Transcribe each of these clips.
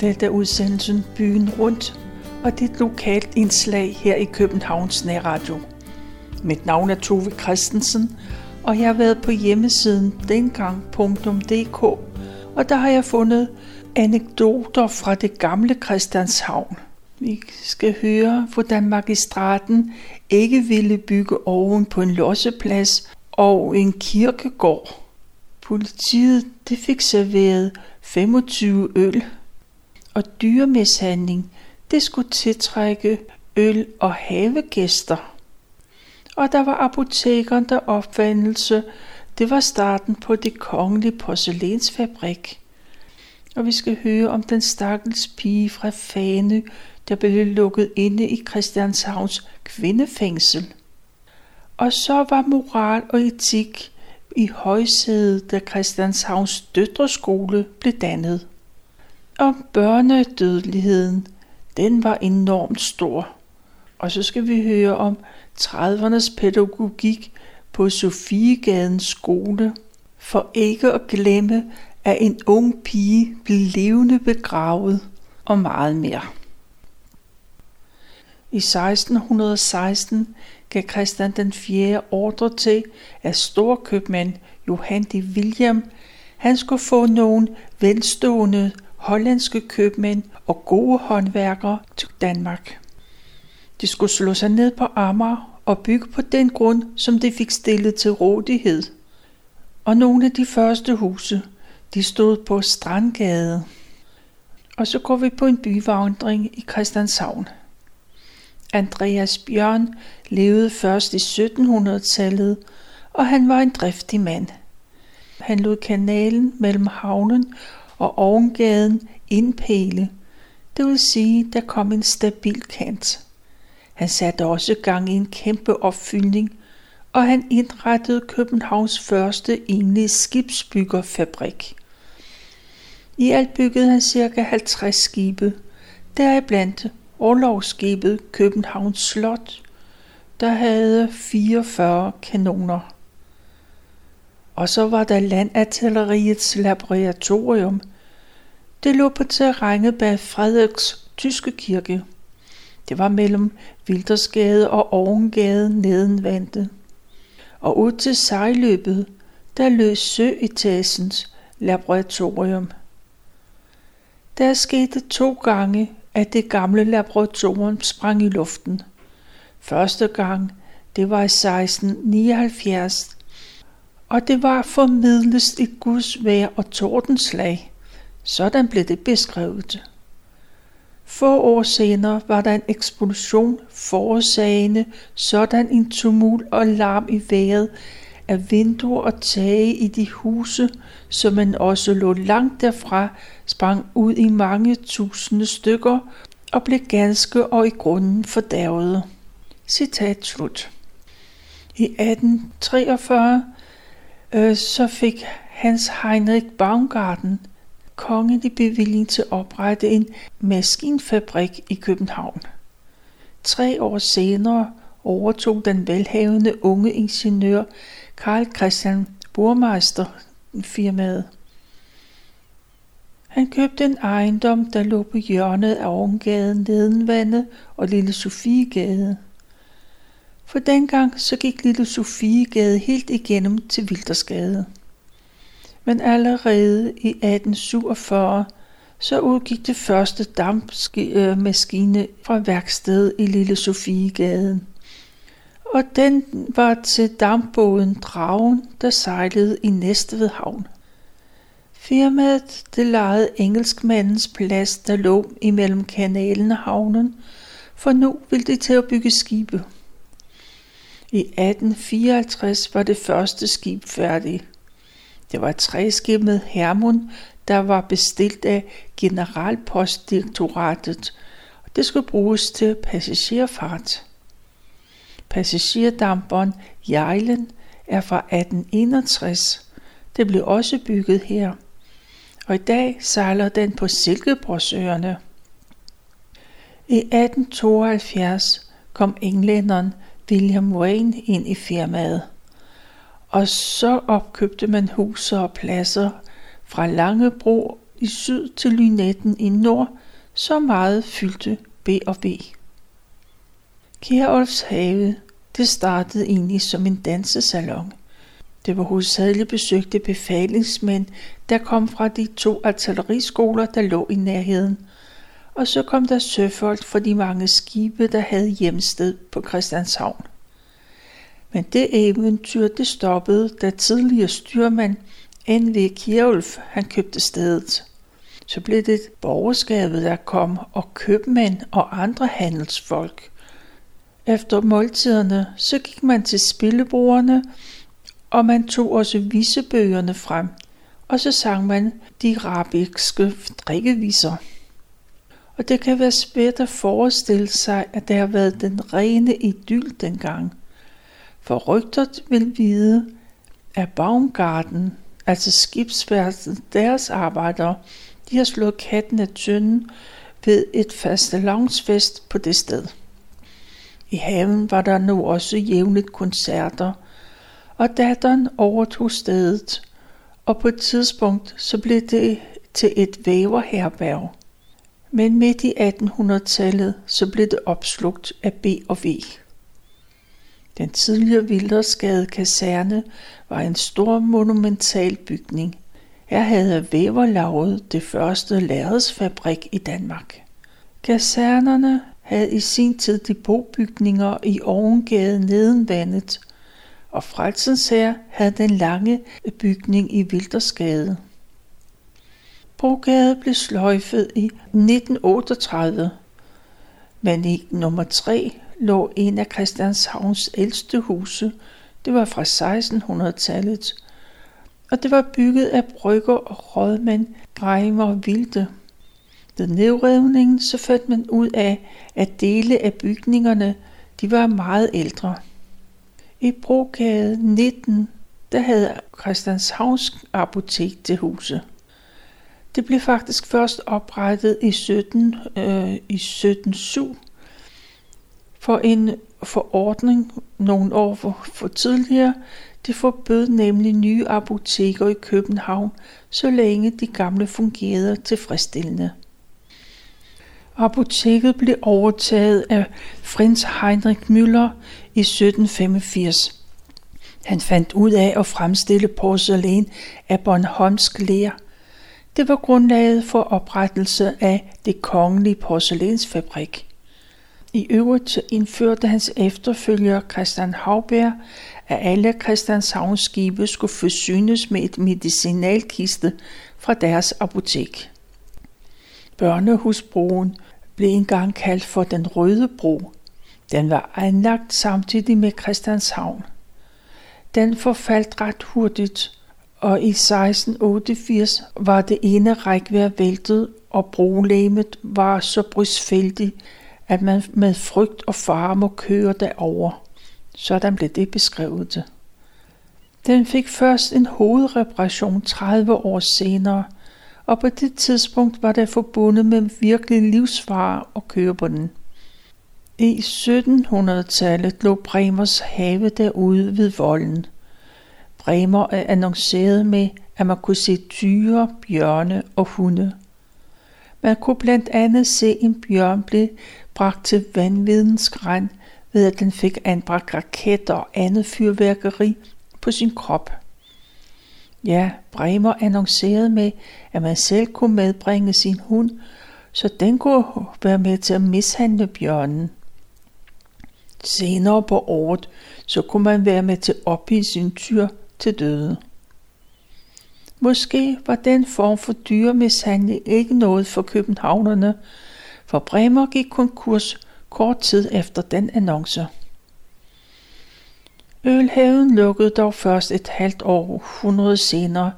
Dette er udsendelsen Byen Rundt, og det er et lokalt indslag her i Københavns Nærradio. Mit navn er Tove Christensen, og jeg har været på hjemmesiden dengang.dk, og der har jeg fundet anekdoter fra det gamle Christianshavn. Vi skal høre, hvordan magistraten ikke ville bygge oven på en losseplads og en kirkegård. Politiet det fik serveret 25 øl, og dyremishandling det skulle tiltrække øl- og havegæster. Og der var apotekeren, der opfandelse, det var starten på Det Kongelige Porcelænsfabrik. Og vi skal høre om den stakkels pige fra Fane, der blev lukket inde i Christianshavns kvindefængsel. Og så var moral og etik i højsædet, da Christianshavns Døtreskole blev dannet. Og børnedødeligheden, den var enormt stor. Og så skal vi høre om 30'ernes pædagogik på Sofiegadens skole, for ikke at glemme, at en ung pige blev levende begravet, og meget mere. I 1616 gav Christian den 4. ordre til, at storkøbmand Johan de William, han skulle få nogle velstående hollandske købmænd og gode håndværkere til Danmark. De skulle slå sig ned på Amager og bygge på den grund, som de fik stillet til rådighed. Og nogle af de første huse, de stod på Strandgade. Og så går vi på en byvandring i Christianshavn. Andreas Bjørn levede først i 1700-tallet, og han var en driftig mand. Han lod kanalen mellem havnen og ovengaden indpæle, det vil sige, der kom en stabil kant. Han satte også gang i en kæmpe opfyldning, og han indrettede Københavns første egentlige skibsbyggerfabrik. I alt byggede han ca. 50 skibe, deriblandt orlogsskibet Københavns Slot, der havde 44 kanoner. Og så var der Landatelleriets laboratorium. Det lå på terrænet bag Frederiks tyske kirke. Det var mellem Vildersgade og Ovengade nedenvante. Og ud til sejløbet, der lød søetagens laboratorium. Der skete 2 gange, at det gamle laboratorium sprang i luften. Første gang, det var i 1679, og det var formidles et gudsvejr og tordenslag. Sådan blev det beskrevet. Få år senere var der en eksplosion forårsagende sådan en tumult og larm i vejret af vinduer og tage i de huse, som man også lå langt derfra, sprang ud i mange tusinde stykker og blev ganske og i grunden fordærvet. Citat slut. I 1843 så fik Hans Heinrich Baumgarten kongelig bevilling til at oprette en maskinfabrik i København. 3 år senere overtog den velhavende unge ingeniør Carl Christian Burmeister firmaet. Han købte en ejendom, der lå på hjørnet af Ovengaden, Nedenvande og Lille Sofiegade. For dengang så gik Lille Sofiegade helt igennem til Vildersgade. Men allerede i 1847 så udgik det første dampmaskine fra værkstedet i Lille Sofiegaden. Og den var til dampbåden Dragen, der sejlede i Næstved havn. Firmaet det lejede engelskmandens plads, der lå imellem kanalen og havnen, for nu ville de til at bygge skibe. I 1854 var det første skib færdigt. Det var 3-skibet Hermon, der var bestilt af Generalpostdirektoratet, og det skulle bruges til passagerfart. Passagerdamperen Jylland er fra 1861. Det blev også bygget her, og i dag sejler den på Silkeborgsøerne. I 1872 kom englænderen William Wayne ind i firmaet. Og så opkøbte man huse og pladser fra Langebro i syd til Lynetten i nord, så meget fyldte B&B. Kjær Olfs have, det startede egentlig som en dansesalon. Det var hovedsageligt besøgte befalingsmænd, der kom fra de 2 artilleriskoler, der lå i nærheden. Og så kom der søfolk fra de mange skibe, der havde hjemsted på Christianshavn. Men det eventyr, det stoppede, da tidligere styrmand N.V. Kjerulf, han købte stedet. Så blev det borgerskabet, der kom, og købmænd og andre handelsfolk. Efter måltiderne, så gik man til spillebordene, og man tog også visebøgerne frem, og så sang man de arabiske drikkeviser. Og det kan være svært at forestille sig, at det har været den rene idyl dengang. For rygtet vil vide, at Baumgarten, altså skibsværftet, deres arbejdere, de har slået katten af tynden ved et fastelavnsfest på det sted. I haven var der nu også jævnligt koncerter, og datteren overtog stedet, og på et tidspunkt så blev det til et væverherberg. Men midt i 1800-tallet så blev det opslugt af B&V. Den tidligere Vildersgade-kaserne var en stor monumental bygning. Her havde væverlavet det første lærredsfabrik i Danmark. Kasernerne havde i sin tid de bobygninger i Ovengade neden vandet, og Frelsens Hær havde den lange bygning i Vildersgade. Brogade blev sløjfet i 1938, men i nummer 3 lå en af Christianshavns ældste huse. Det var fra 1600-tallet, og det var bygget af brygger og rådmænd Bremer og Wilde. Ved nedrivningen så fandt man ud af, at dele af bygningerne de var meget ældre. I Brogade 19 der havde Christianshavns apotek til huse. Det blev faktisk først oprettet i 1707 for en forordning nogle år for tidligere. Det forbød nemlig nye apoteker i København, så længe de gamle fungerede tilfredsstillende. Apoteket blev overtaget af Fritz Heinrich Müller i 1785. Han fandt ud af at fremstille porcelæn af bornholmsk ler. Det var grundlaget for oprettelse af Det Kongelige Porcelænsfabrik. I øvrigt indførte hans efterfølger Christian Hauberg, at alle Christianshavns skibe skulle forsynes med et medicinalkiste fra deres apotek. Børnehusbroen blev engang kaldt for Den Røde Bro. Den var anlagt samtidig med Christianshavn. Den forfaldt ret hurtigt, og i 1688 var det ene rækværk væltet, og brolegemet var så brystfældigt, at man med frygt og fare må køre derover. Sådan blev det beskrevet det. Den fik først en hovedreparation 30 år senere, og på det tidspunkt var det forbundet med virkelig livsfare at køre på den. I 1700-tallet lå Bremers have derude ved volden. Bremer annoncerede med, at man kunne se tyre, bjørne og hunde. Man kunne blandt andet se en bjørn blive bragt til vanviddens rand, ved at den fik anbragt raketter og andet fyrværkeri på sin krop. Ja, Bremer annoncerede med, at man selv kunne medbringe sin hund, så den kunne være med til at mishandle bjørnen. Senere på året, så kunne man være med til at ophidse sin tyr til døde. Måske var den form for dyremishandling ikke noget for københavnerne, for Bremer gik konkurs kort tid efter den annonce. Ølhaven lukkede dog først et halvt århundrede senere,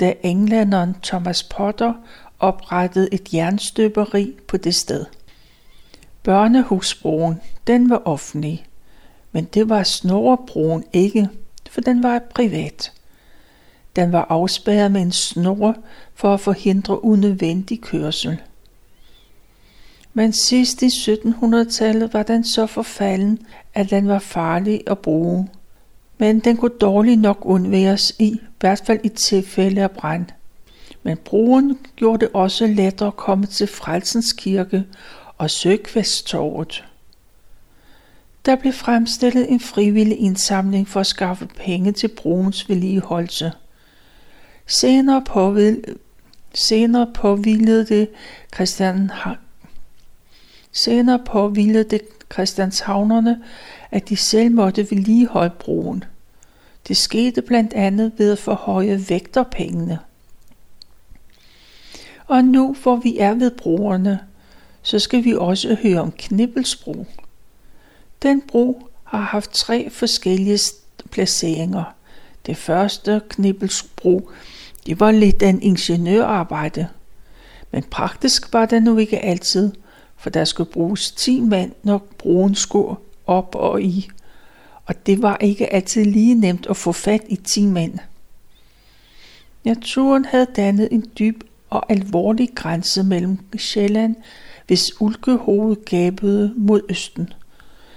da englænderen Thomas Potter oprettede et jernstøberi på det sted. Børnehusbroen, den var offentlig, men det var Snorbroen ikke, for den var privat. Den var afspærret med en snor for at forhindre unødvendig kørsel. Men sidst i 1700-tallet var den så forfalden, at den var farlig at bruge. Men den kunne dårligt nok undværes i hvert fald i tilfælde af brand. men broen gjorde det også lettere at komme til Frelsens Kirke og Søkvæstorvet. Der blev fremstillet en frivillig indsamling for at skaffe penge til broens vedligeholdelse. Senere påvilede det Christianshavnerne, at de selv måtte vedligeholde broen. Det skete blandt andet ved at forhøje vægterpengene. Og nu, hvor vi er ved broerne, så skal vi også høre om Knippelsbro. Den bro har haft 3 forskellige placeringer. Det første, Knippelsbro, det var lidt en ingeniørarbejde. Men praktisk var det nu ikke altid, for der skulle bruges 10 mand, når broen skulle op og i. Og det var ikke altid lige nemt at få fat i 10 mand. Naturen havde dannet en dyb og alvorlig grænse mellem Sjælland, hvis Ulkehoved gabede mod østen.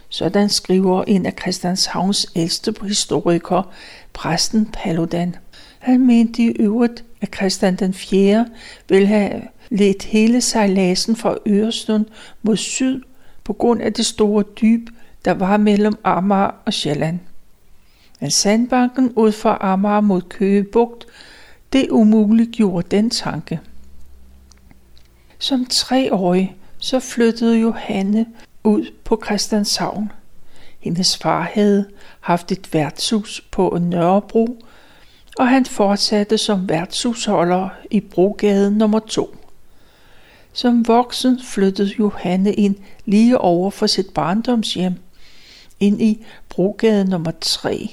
Sådan skriver en af Christianshavns ældste historikere, præsten Paludan. Han mente i øvrigt, at Christian den 4. ville have ledt hele sejladsen fra Øresund mod syd på grund af det store dyb, der var mellem Amager og Sjælland. Men sandbanken ud fra Amager mod Køge Bugt, det umuliggjorde den tanke. Som 3-årig så flyttede Johanne ud på Christianshavn. Hendes far havde haft et værtshus på Nørrebro, og han fortsatte som værtshusholder i Brogade nummer 2. Som voksen flyttede Johanne ind lige over for sit barndomshjem, ind i Brogade nummer 3.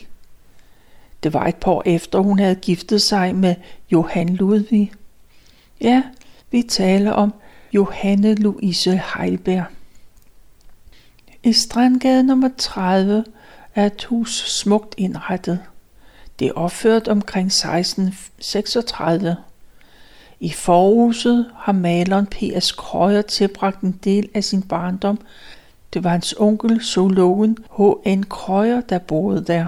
Det var et par år efter, hun havde giftet sig med Johan Ludvig. Ja, vi taler om Johanne Louise Heilberg. I Strandgade nummer 30 er et hus smukt indrettet. Det er opført omkring 1636. I forhuset har maleren P.S. Krøyer tilbragt en del af sin barndom. Det var hans onkel, zoologen H.N. Krøyer, der boede der.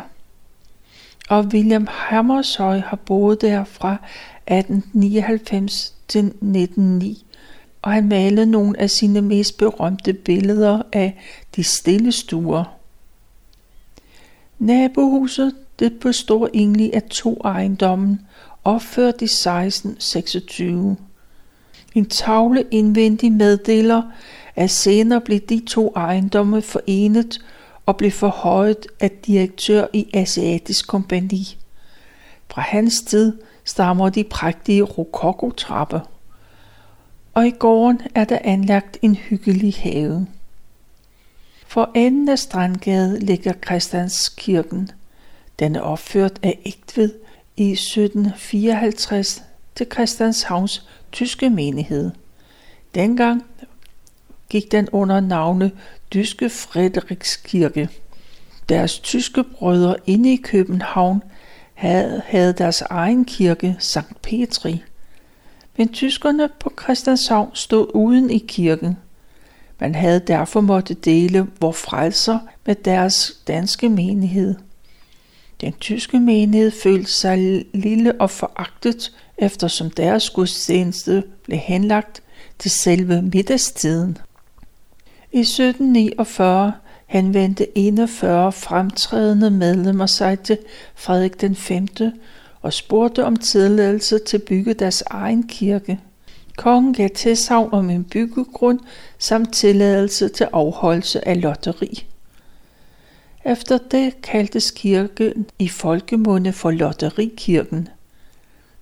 Og William Hammershøi har boet der fra 1899 til 1909, og han malede nogle af sine mest berømte billeder af de stille stuer. Nabohuset det består egentlig af 2 ejendomme, opført i 1626. En tavle indvendig meddeler, at senere blev de 2 ejendomme forenet og blev forhøjet af direktør i Asiatisk Kompagni. Fra hans tid stammer de prægtige rokokotrapper. Og i gården er der anlagt en hyggelig have. For enden af Strandgade ligger Christianskirken. Den er opført af Eigtved i 1754 til Christianshavns tyske menighed. Dengang gik den under navnet Tyske Frederiks Kirke. Deres tyske brødre inde i København havde deres egen kirke, Sankt Petri. Men tyskerne på Christianshavn stod uden i kirken. Man havde derfor måtte dele vor frelser med deres danske menighed. Den tyske menighed følte sig lille og foragtet, eftersom deres gudstjeneste blev henlagt til selve middagstiden. I 1749 henvendte 41 fremtrædende medlemmer sig til Frederik den 5. og spurgte om tilladelse til at bygge deres egen kirke. Kongen gav tilsagn om en byggegrund samt tilladelse til afholdelse af lotteri. Efter det kaldtes kirken i folkemunde for Lotterikirken.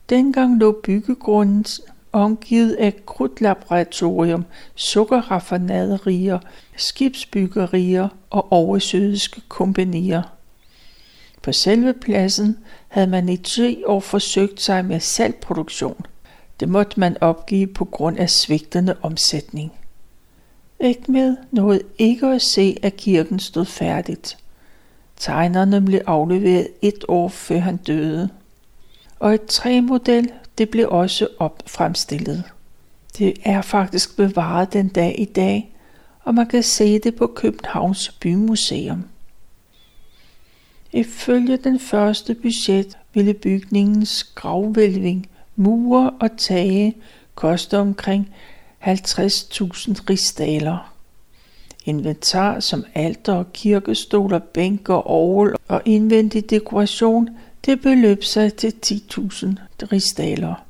Dengang lå byggegrunden omgivet af krudtlaboratorium, sukkerraffinaderier, skibsbyggerier og oversøiske kompagnier. På selve pladsen havde man i 3 år forsøgt sig med salgproduktion. Det måtte man opgive på grund af svigtende omsætning. Eigtved nåede ikke at se, at kirken stod færdigt. Tegnerne blev afleveret 1 år før han døde. Og et træmodel, det blev også fremstillet. Det er faktisk bevaret den dag i dag, og man kan se det på Københavns Bymuseum. Ifølge den første budget ville bygningens gravvælving mure og tage koste omkring 50.000 rigsdaler. Inventar som alter, kirkestoler, bænker, orgel og indvendig dekoration, det beløb sig til 10.000 rigsdaler.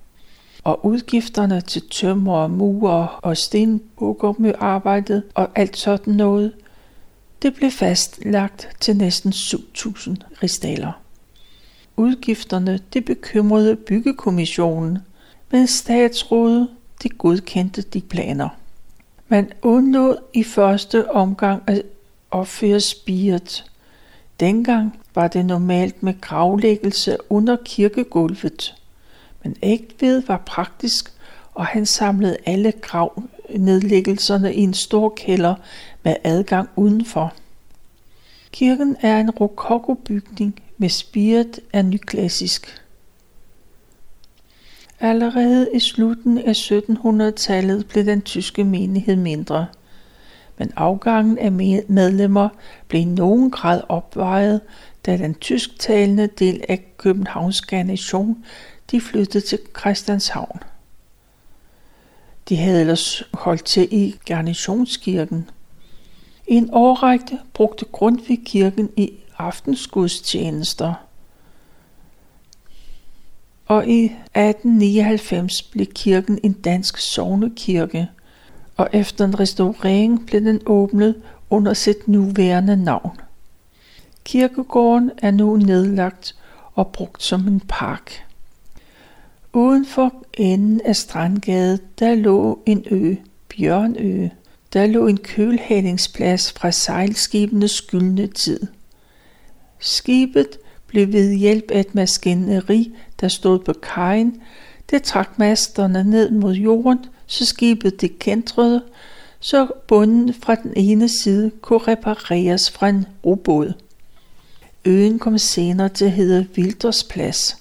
Og udgifterne til tømrer, murer og stenhuggermøarbejdet og alt sådan noget, det blev fastlagt til næsten 7.000 rigsdaler. Udgifterne, det bekymrede byggekommissionen, men statsrådet, det godkendte de planer. Man undlod i første omgang at opføre spiret. Dengang var det normalt med gravlæggelse under kirkegulvet, men Eigtved var praktisk, og han samlede alle gravnedlæggelserne i en stor kælder med adgang udenfor. Kirken er en rokokobygning med spiret af nyklassisk. Allerede i slutningen af 1700-tallet blev den tyske menighed mindre, men afgangen af medlemmer blev i nogen grad opvejet, da den tysktalende del af Københavns garnison de flyttede til Christianshavn. De havde ellers holdt til i garnisonskirken. I en årrække brugte Grundtvig kirken i aftensgudstjenester. Og i 1899 blev kirken en dansk sognekirke, og efter en restaurering blev den åbnet under sit nuværende navn. Kirkegården er nu nedlagt og brugt som en park. Uden for enden af Strandgade, der lå en ø, Bjørnø. Der lå en kølhalingsplads fra sejlskibenes skyldne tid. Skibet blev ved hjælp af et maskineri, der stod på kajen. Det trak masterne ned mod jorden, så skibet det kantrede, så bunden fra den ene side kunne repareres fra en robåd. Øen kom senere til at hedde Vildersgade-kaserne.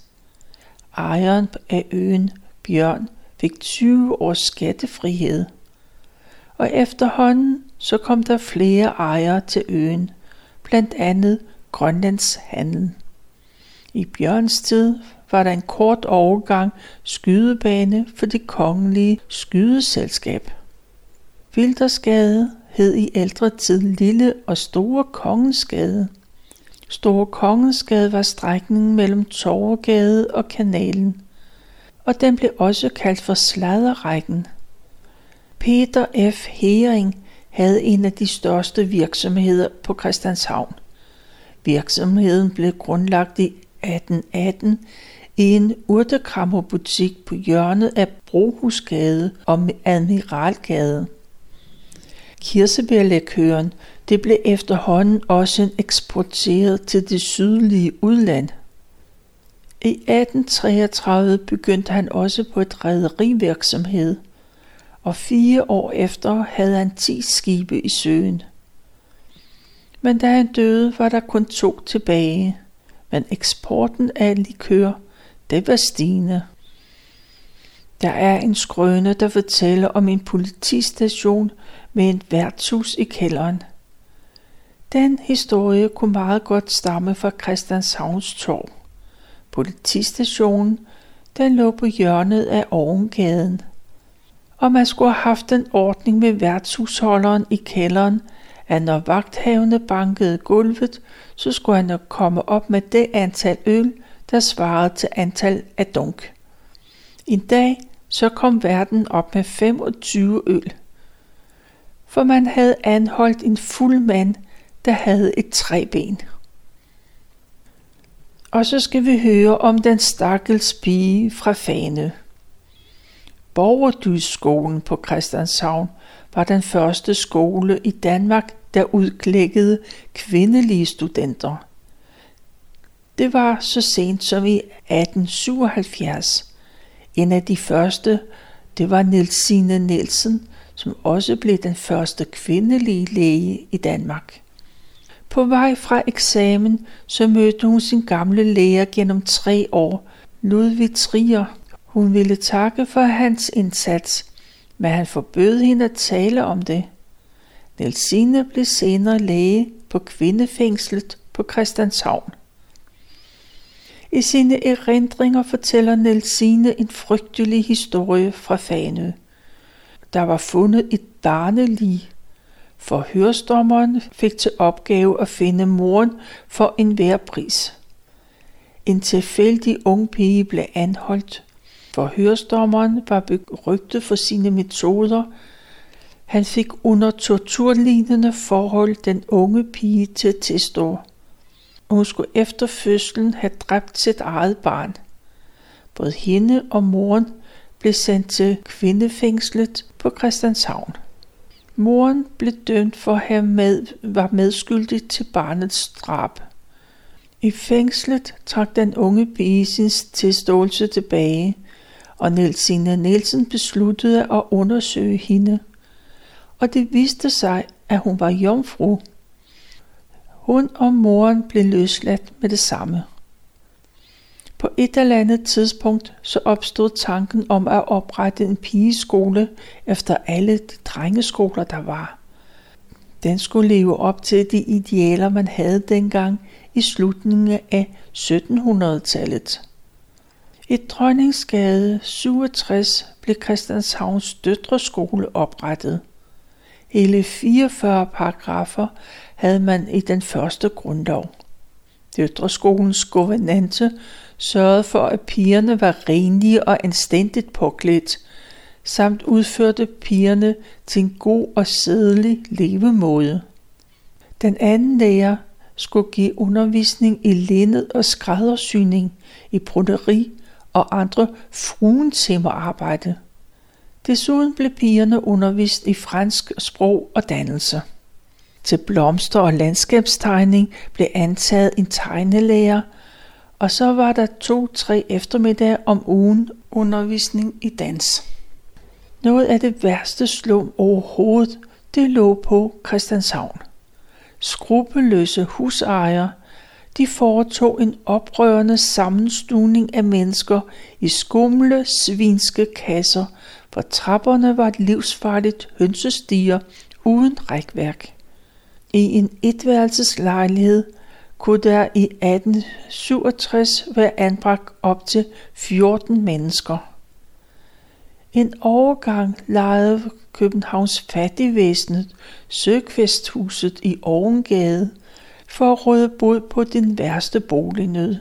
Ejeren af øen, Bjørn, fik 20 års skattefrihed. Og efterhånden så kom der flere ejere til øen, blandt andet Grønlands handel. I Bjørns tid var der en kort overgang skydebane for det kongelige skydeselskab. Vildersgade hed i ældre tid Lille og Store Kongensgade. Store Kongensgade var strækningen mellem Torvegade og kanalen, og den blev også kaldt for Sladderrækken. Peter F. Hering havde en af de største virksomheder på Christianshavn. Virksomheden blev grundlagt i 1818 i en urtekrammerbutik på hjørnet af Brogade og Admiralgade. Kirsebærlikøren, det blev efterhånden også eksporteret til det sydlige udland. I 1833 begyndte han også på et rederivirksomhed, og 4 år efter havde han 10 skibe i søen. Men da han døde, var der kun 2 tilbage, men eksporten af likør, det var stigende. Der er en skrøne, der fortæller om en politistation med et værtshus i kælderen. Den historie kunne meget godt stamme fra Christianshavns Torv. Politistationen, den lå på hjørnet af Ovengaden, og man skulle have haft en ordning med værtshusholderen i kælderen, at når vagthavende bankede gulvet, så skulle han nok komme op med det antal øl, der svarede til antal af dunk. En dag så kom værten op med 25 øl, for man havde anholdt en fuld mand, der havde et 3 ben. Og så skal vi høre om den stakkels pige fra Fane. Borgerdysskolen på Christianshavn var den første skole i Danmark, der udklækkede kvindelige studenter. Det var så sent som i 1877. En af de første, det var Nielsine Nielsen, som også blev den første kvindelige læge i Danmark. På vej fra eksamen så mødte hun sin gamle lærer gennem 3 år, Ludvig Trier. Hun ville takke for hans indsats, men han forbød hende at tale om det. Nielsine blev senere læge på kvindefængslet på Christianshavn. I sine erindringer fortæller Nielsine en frygtelig historie fra Fanø. Der var fundet et darnelig. Forhørsdommeren fik til opgave at finde moren for enhver pris. En tilfældig ung pige blev anholdt. Forhørsdommeren var berygtet for sine metoder. Han fik under torturlignende forhold den unge pige til at tilstå. Hun skulle efter fødslen have dræbt sit eget barn. Både hende og moren blev sendt til kvindefængslet på Christianshavn. Moren blev dømt for at være medskyldig til barnets drab. I fængslet trak den unge pige sin tilståelse tilbage, og Nielsine Nielsen besluttede at undersøge hende. Og det viste sig, at hun var jomfru. Hun og moren blev løsladt med det samme. På et eller andet tidspunkt så opstod tanken om at oprette en pigeskole efter alle de drengeskoler, der var. Den skulle leve op til de idealer, man havde dengang i slutningen af 1700-tallet. I Dronningsgade 67 blev Christianshavns Døtreskole oprettet. Hele 44 paragrafer havde man i den første grundlov. Døtreskolens guvernante sørgede for, at pigerne var renlige og anstændigt påklædt, samt udførte pigerne til en god og sædelig levemåde. Den anden lærer skulle give undervisning i linned og skræddersyning, i broderi og andre fruentimmerarbejde. Desuden blev pigerne undervist i fransk sprog og dannelse. Til blomster og landskabstegning blev antaget en tegnelærer, og så var der 2-3 eftermiddage om ugen undervisning i dans. Noget af det værste slum overhovedet, det lå på Christianshavn. Skrupelløse husejere, de foretog en oprørende sammenstugning af mennesker i skumle, svinske kasser, hvor trapperne var et livsfarligt hønsestiger uden rækværk. I en etværelseslejlighed kunne der i 1867 være anbragt op til 14 mennesker. En overgang lejede Københavns fattigvæsenet Søkvesthuset i Ovengade for at råde bod på den værste bolignød.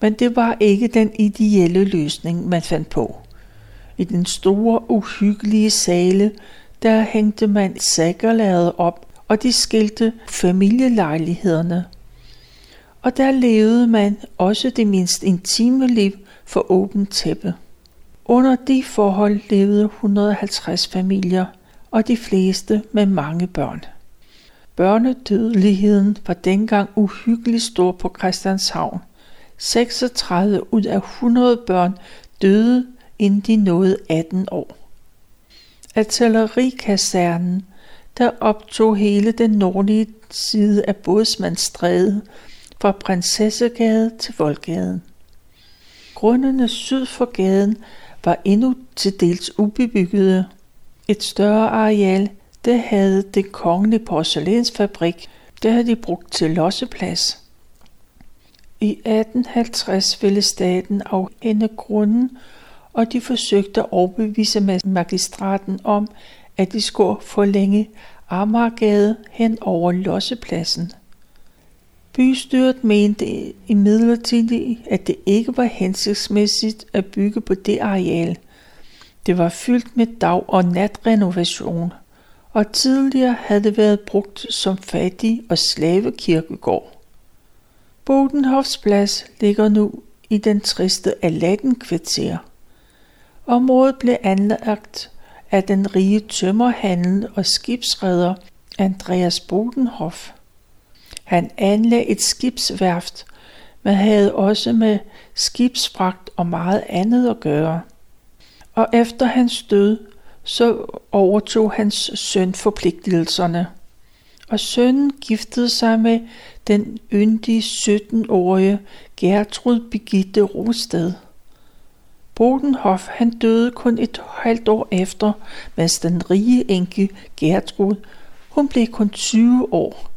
Men det var ikke den ideelle løsning, man fandt på. I den store, uhyggelige sale, der hængte man sækkerlaget op, og de skilte familielejlighederne. Og der levede man også det mindst intime liv for åbent tæppe. Under de forhold levede 150 familier, og de fleste med mange børn. Børnedødeligheden var dengang uhyggeligt stor på Christianshavn. 36 ud af 100 børn døde, inden de nåede 18 år. Artillerikasernen, der optog hele den nordlige side af Bådsmandsstræde fra Prinsessegade til Voldgaden. Grundene syd for gaden var endnu til dels ubebyggede. Et større areal, det havde Den Kongelige Porcelænsfabrik, der havde de brugt til losseplads. I 1850 ville staten afhænde grunden, og de forsøgte at overbevise magistraten om, at de skulle forlænge Amagergade hen over lossepladsen. Bystyret mente imidlertid, at det ikke var hensigtsmæssigt at bygge på det areal. Det var fyldt med dag- og natrenovation, og tidligere havde det været brugt som fattig- og slavekirkegård. Bodenhoffs Plads ligger nu i den triste Aladdin-kvarter. Området blev anlagt af den rige tømmerhandel og skibsreder Andreas Bodenhoff. Han anlagde et skibsværft, men havde også med skibsfragt og meget andet at gøre. Og efter hans død, så overtog hans søn forpligtelserne. Og sønnen giftede sig med den yndige 17-årige Gertrud Birgitte Rosted. Bodenhoff han døde kun et halvt år efter, mens den rige enke Gertrud, hun blev kun 20 år.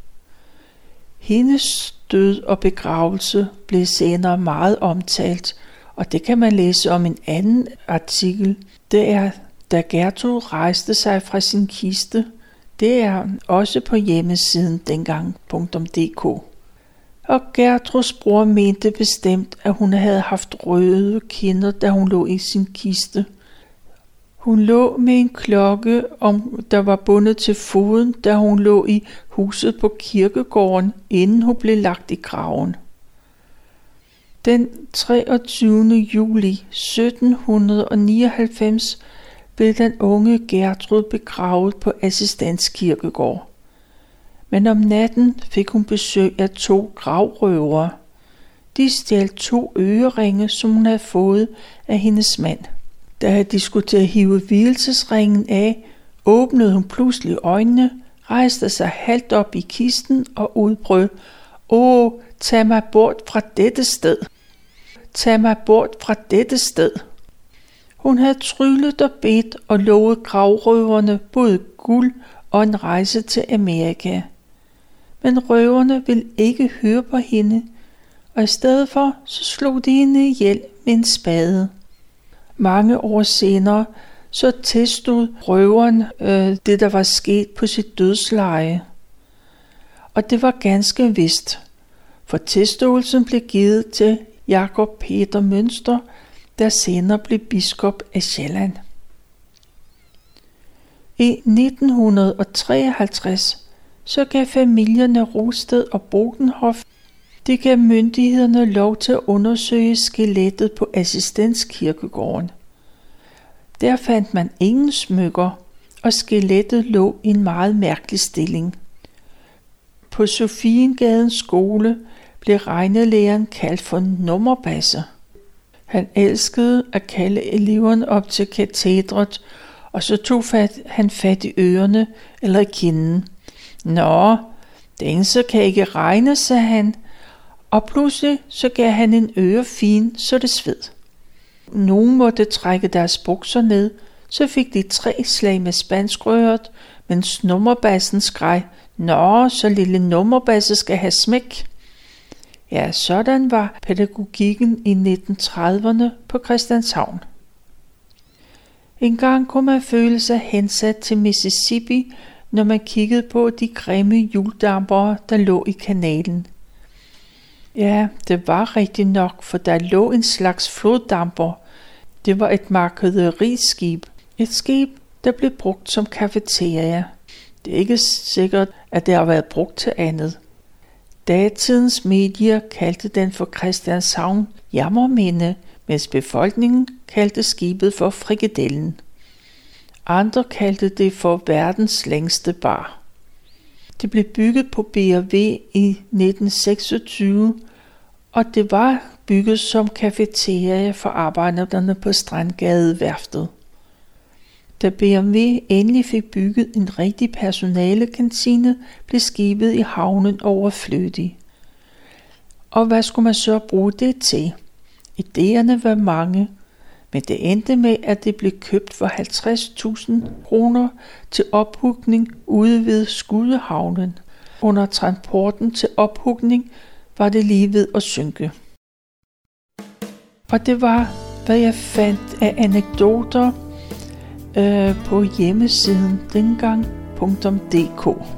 Hendes død og begravelse blev senere meget omtalt, og det kan man læse om i en anden artikel. Det er, da Gertrud rejste sig fra sin kiste. Det er også på hjemmesiden dengang.dk. Og Gertruds bror mente bestemt, at hun havde haft røde kinder, da hun lå i sin kiste. Hun lå med en klokke, der var bundet til foden, da hun lå i huset på kirkegården, inden hun blev lagt i graven. Den 23. juli 1799 blev den unge Gertrud begravet på Assistens Kirkegård. Men om natten fik hun besøg af to gravrøvere. De stjal to øreringe, som hun havde fået af hendes mand. Da de skulle til at hive vielsesringen af, åbnede hun pludselig øjnene, rejste sig halvt op i kisten og udbrød: "Åh, tag mig bort fra dette sted! Tag mig bort fra dette sted!" Hun havde tryllet og bedt og lovet gravrøverne både guld og en rejse til Amerika. Men røverne ville ikke høre på hende, og i stedet for så slog de hende ihjel med en spade. Mange år senere så tilstod røveren det, der var sket på sit dødsleje. Og det var ganske vist, for tilståelsen blev givet til Jakob Peter Mønster, der senere blev biskop af Sjælland. I 1953 så gav familierne Rosted og Bogenhof, de gav myndighederne lov til at undersøge skelettet på Assistens Kirkegården. Der fandt man ingen smykker, og skelettet lå i en meget mærkelig stilling. På Sofiengadens skole blev regnelæreren kaldt for nummerbasse. Han elskede at kalde eleverne op til katedret, og så tog han fat i ørerne eller i kinden. "Nå, den så kan ikke regne," sagde han, og pludselig så gav han en øre fin, så det sved. Nogen måtte trække deres bukser ned, så fik de 3 slag med spanskrøret, mens nummerbassen skreg: "Nå, så lille nummerbasse skal have smæk." Ja, sådan var pædagogikken i 1930'erne på Christianshavn. En gang kunne man føle sig hensat til Mississippi, når man kiggede på de grimme hjuldampere, der lå i kanalen. Ja, det var rigtigt nok, for der lå en slags floddamper. Det var et markederiskib. Et skib, der blev brugt som cafeteria. Det er ikke sikkert, at det har været brugt til andet. Datidens medier kaldte den for Christianshavn Jammerminde, mens befolkningen kaldte skibet for Frikadellen. Andre kaldte det for verdens længste bar. Det blev bygget på B&W i 1926, og det var bygget som cafeteria for arbejderne på Strandgadeværftet. Da BMW endelig fik bygget en rigtig personalekantine, blev skibet i havnen overflødig. Og hvad skulle man så bruge det til? Ideerne var mange, men det endte med, at det blev købt for 50.000 kroner til ophugning ude ved Skudehavnen. Under transporten til ophugning var det lige ved at synke. Og det var, hvad jeg fandt af anekdoter på hjemmesiden dengang.dk.